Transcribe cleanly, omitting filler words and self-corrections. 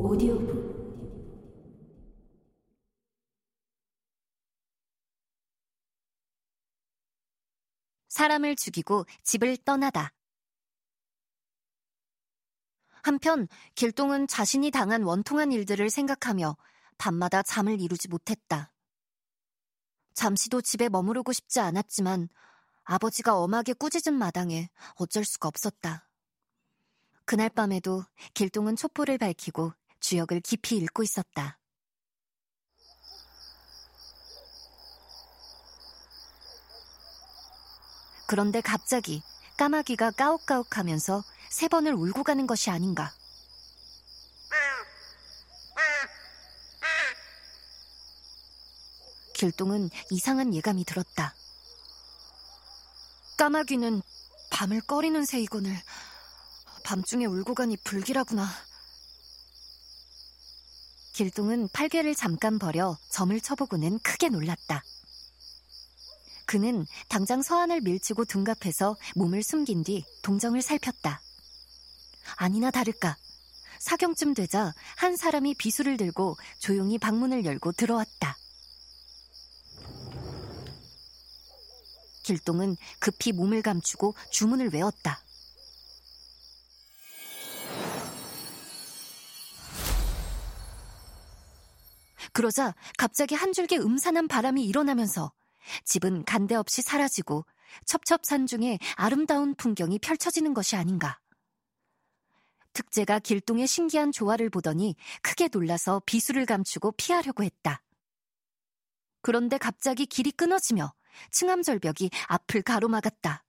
오디오북 사람을 죽이고 집을 떠나다. 한편 길동은 자신이 당한 원통한 일들을 생각하며 밤마다 잠을 이루지 못했다. 잠시도 집에 머무르고 싶지 않았지만 아버지가 엄하게 꾸짖은 마당에 어쩔 수가 없었다. 그날 밤에도 길동은 촛불을 밝히고 주역을 깊이 읽고 있었다. 그런데 갑자기 까마귀가 까욱까욱하면서 세 번을 울고 가는 것이 아닌가. 길동은 이상한 예감이 들었다. 까마귀는 밤을 꺼리는 새이거늘 밤중에 울고 가니 불길하구나. 길동은 팔괘를 잠깐 버려 점을 쳐보고는 크게 놀랐다. 그는 당장 서안을 밀치고 둔갑해서 몸을 숨긴 뒤 동정을 살폈다. 아니나 다를까 사경쯤 되자 한 사람이 비수를 들고 조용히 방문을 열고 들어왔다. 길동은 급히 몸을 감추고 주문을 외웠다. 그러자 갑자기 한 줄기 음산한 바람이 일어나면서 집은 간데없이 사라지고 첩첩산 중에 아름다운 풍경이 펼쳐지는 것이 아닌가. 특제가 길동의 신기한 조화를 보더니 크게 놀라서 비수를 감추고 피하려고 했다. 그런데 갑자기 길이 끊어지며 층암절벽이 앞을 가로막았다.